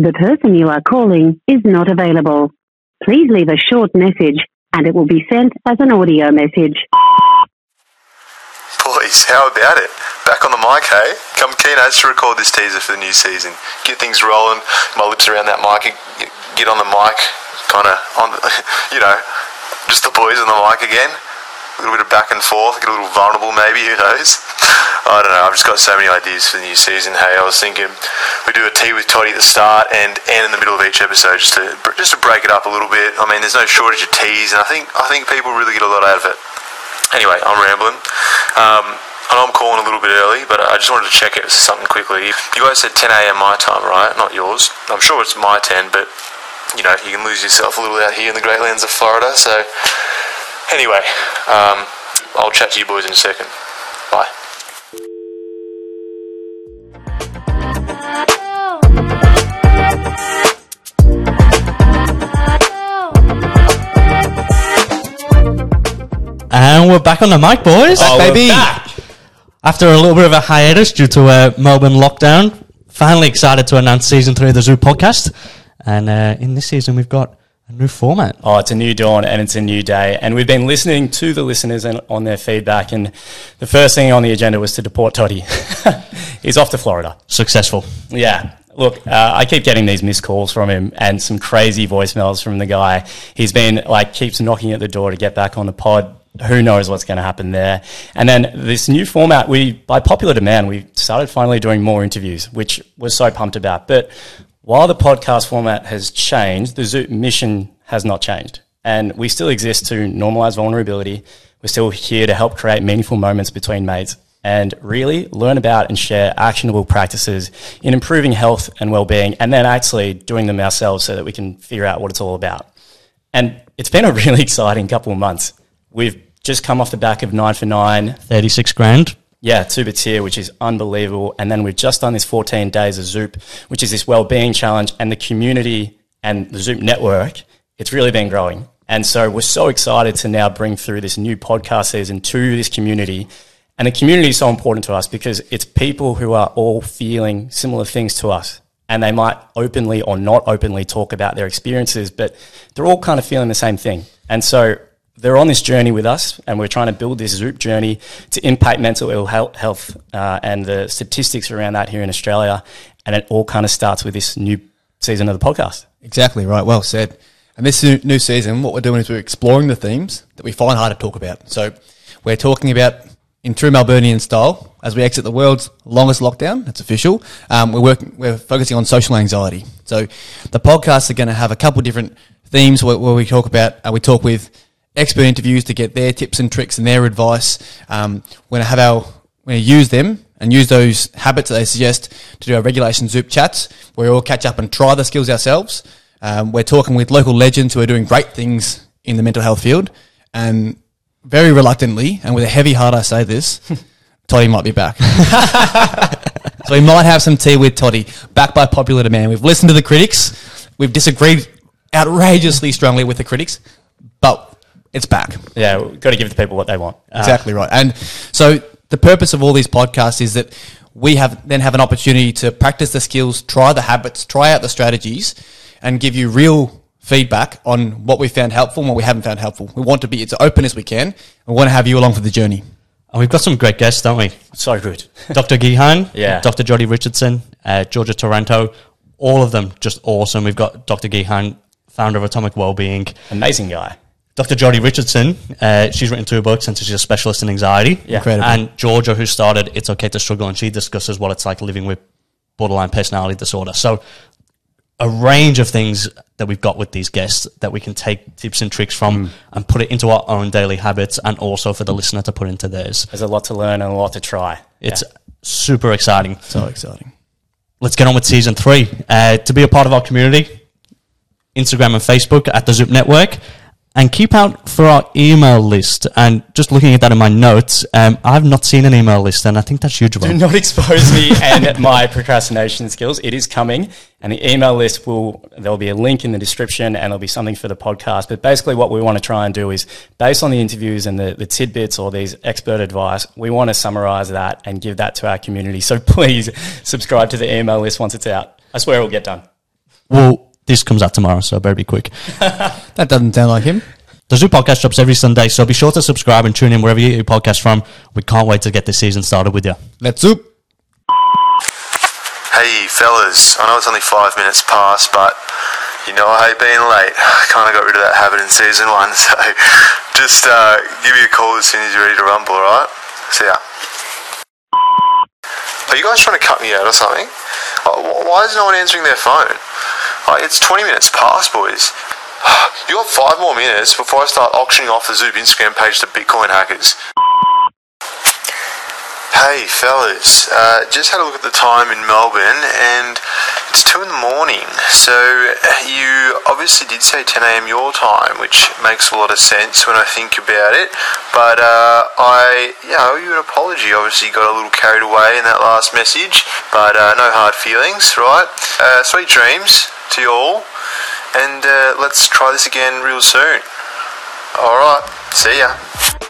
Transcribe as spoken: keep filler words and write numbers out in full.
The person you are calling is not available. Please leave a short message and it will be sent as an audio message. Boys, how about it? Back on the mic, hey? I'm keen as to record this teaser for the new season. Get things rolling, my lips around that mic, get on the mic, kind of, on, you know, just the boys on the mic again. A little bit of back and forth, get a little vulnerable maybe, who knows? I don't know, I've just got so many ideas for the new season. Hey, I was thinking we do a tea with Toddy at the start and, and in the middle of each episode just to just to break it up a little bit. I mean, there's no shortage of teas and I think I think people really get a lot out of it. Anyway, I'm rambling. Um, I know I'm calling a little bit early, but I just wanted to check it something quickly. You guys said ten a.m. my time, right? Not yours. I'm sure it's my ten, but you know, you can lose yourself a little out here in the great lands of Florida, so... Anyway, um, I'll chat to you boys in a second. Bye. And we're back on the mic, boys. Oh, baby. We're back. After a little bit of a hiatus due to a Melbourne lockdown, finally excited to announce season three of the ZOOP Podcast. And uh, in this season, we've got new format. Oh, it's a new dawn and it's a new day. And we've been listening to the listeners and on their feedback. And the first thing on the agenda was to deport Toddy. He's off to Florida. Successful. Yeah. Look, uh, I keep getting these missed calls from him and some crazy voicemails from the guy. He's been like, keeps knocking at the door to get back on the pod. Who knows what's going to happen there. And then this new format, we, by popular demand, we started finally doing more interviews, which we're so pumped about. But while the podcast format has changed, the Zoop mission has not changed. And we still exist to normalise vulnerability. We're still here to help create meaningful moments between mates and really learn about and share actionable practices in improving health and well-being, and then actually doing them ourselves so that we can figure out what it's all about. And it's been a really exciting couple of months. We've just come off the back of nine for nine. thirty-six grand. Yeah, two bits here, which is unbelievable. And then we've just done this fourteen days of Zoop, which is this wellbeing challenge, and the community and the Zoop network, it's really been growing. And so we're so excited to now bring through this new podcast season to this community. And the community is so important to us because it's people who are all feeling similar things to us. And they might openly or not openly talk about their experiences, but they're all kind of feeling the same thing. And so they're on this journey with us, and we're trying to build this Zoop journey to impact mental ill health uh, and the statistics around that here in Australia. And it all kind of starts with this new season of the podcast. Exactly right. Well said. And this new season, what we're doing is we're exploring the themes that we find hard to talk about. So we're talking about, in true Melburnian style, as we exit the world's longest lockdown, it's official, um, we're, working, we're focusing on social anxiety. So the podcasts are going to have a couple of different themes where, where we talk about, uh, we talk with expert interviews to get their tips and tricks and their advice. Um, we're going to have our, we're going to use them and use those habits that they suggest to do our regulation Zoop chats, where we all catch up and try the skills ourselves. Um, we're talking with local legends who are doing great things in the mental health field. And very reluctantly, and with a heavy heart, I say this, Toddy might be back. So we might have some tea with Toddy, back by popular demand. We've listened to the critics. We've disagreed outrageously strongly with the critics, but it's back. Yeah, we've got to give the people what they want. Exactly uh, right. And so the purpose of all these podcasts is that we have then have an opportunity to practice the skills, try the habits, try out the strategies, and give you real feedback on what we found helpful and what we haven't found helpful. We want to be as open as we can. We want to have you along for the journey. And we've got some great guests, don't we? So good. Doctor Gihan, yeah. Doctor Jodie Richardson, uh, Georgia Taranto, all of them just awesome. We've got Doctor Gihan, founder of Atomic Wellbeing. Amazing guy. Doctor Jodie Richardson, uh, she's written two books and she's a specialist in anxiety. Yeah. Incredible. And Georgia, who started It's Okay to Struggle, and she discusses what it's like living with borderline personality disorder. So a range of things that we've got with these guests that we can take tips and tricks from mm. and put it into our own daily habits, and also for the listener to put into theirs. There's a lot to learn and a lot to try. It's yeah. super exciting. So exciting. Let's get on with season three. Uh, to be a part of our community, Instagram and Facebook at the Zoop Network. And keep out for our email list. And just looking at that in my notes, um, I've not seen an email list, and I think that's huge. Do not expose me and my procrastination skills. It is coming, and the email list will, there'll be a link in the description, and there'll be something for the podcast. But basically what we want to try and do is, based on the interviews and the, the tidbits or these expert advice, we want to summarize that and give that to our community. So please subscribe to the email list once it's out. I swear it will get done. well, this comes out tomorrow, so I better be quick. That doesn't sound like him. The Zoo Podcast drops every Sunday, so be sure to subscribe and tune in wherever you get your podcast from. We can't wait to get this season started with you. Let's Zoop. Hey, fellas. I know it's only five minutes past, but you know I hate being late. I kind of got rid of that habit in season one, so just uh, give me a call as soon as you're ready to rumble, alright? See ya. Are you guys trying to cut me out or something? Why is no one answering their phone? Like, it's twenty minutes past, boys. You got five more minutes before I start auctioning off the Zoop Instagram page to Bitcoin hackers. Hey fellas, uh, just had a look at the time in Melbourne and it's two in the morning, so you obviously did say ten a.m. your time, which makes a lot of sense when I think about it, but uh, I yeah, owe you an apology. Obviously you got a little carried away in that last message, but uh, no hard feelings, right? Uh, sweet dreams to you all. And uh, let's try this again real soon. Alright, see ya.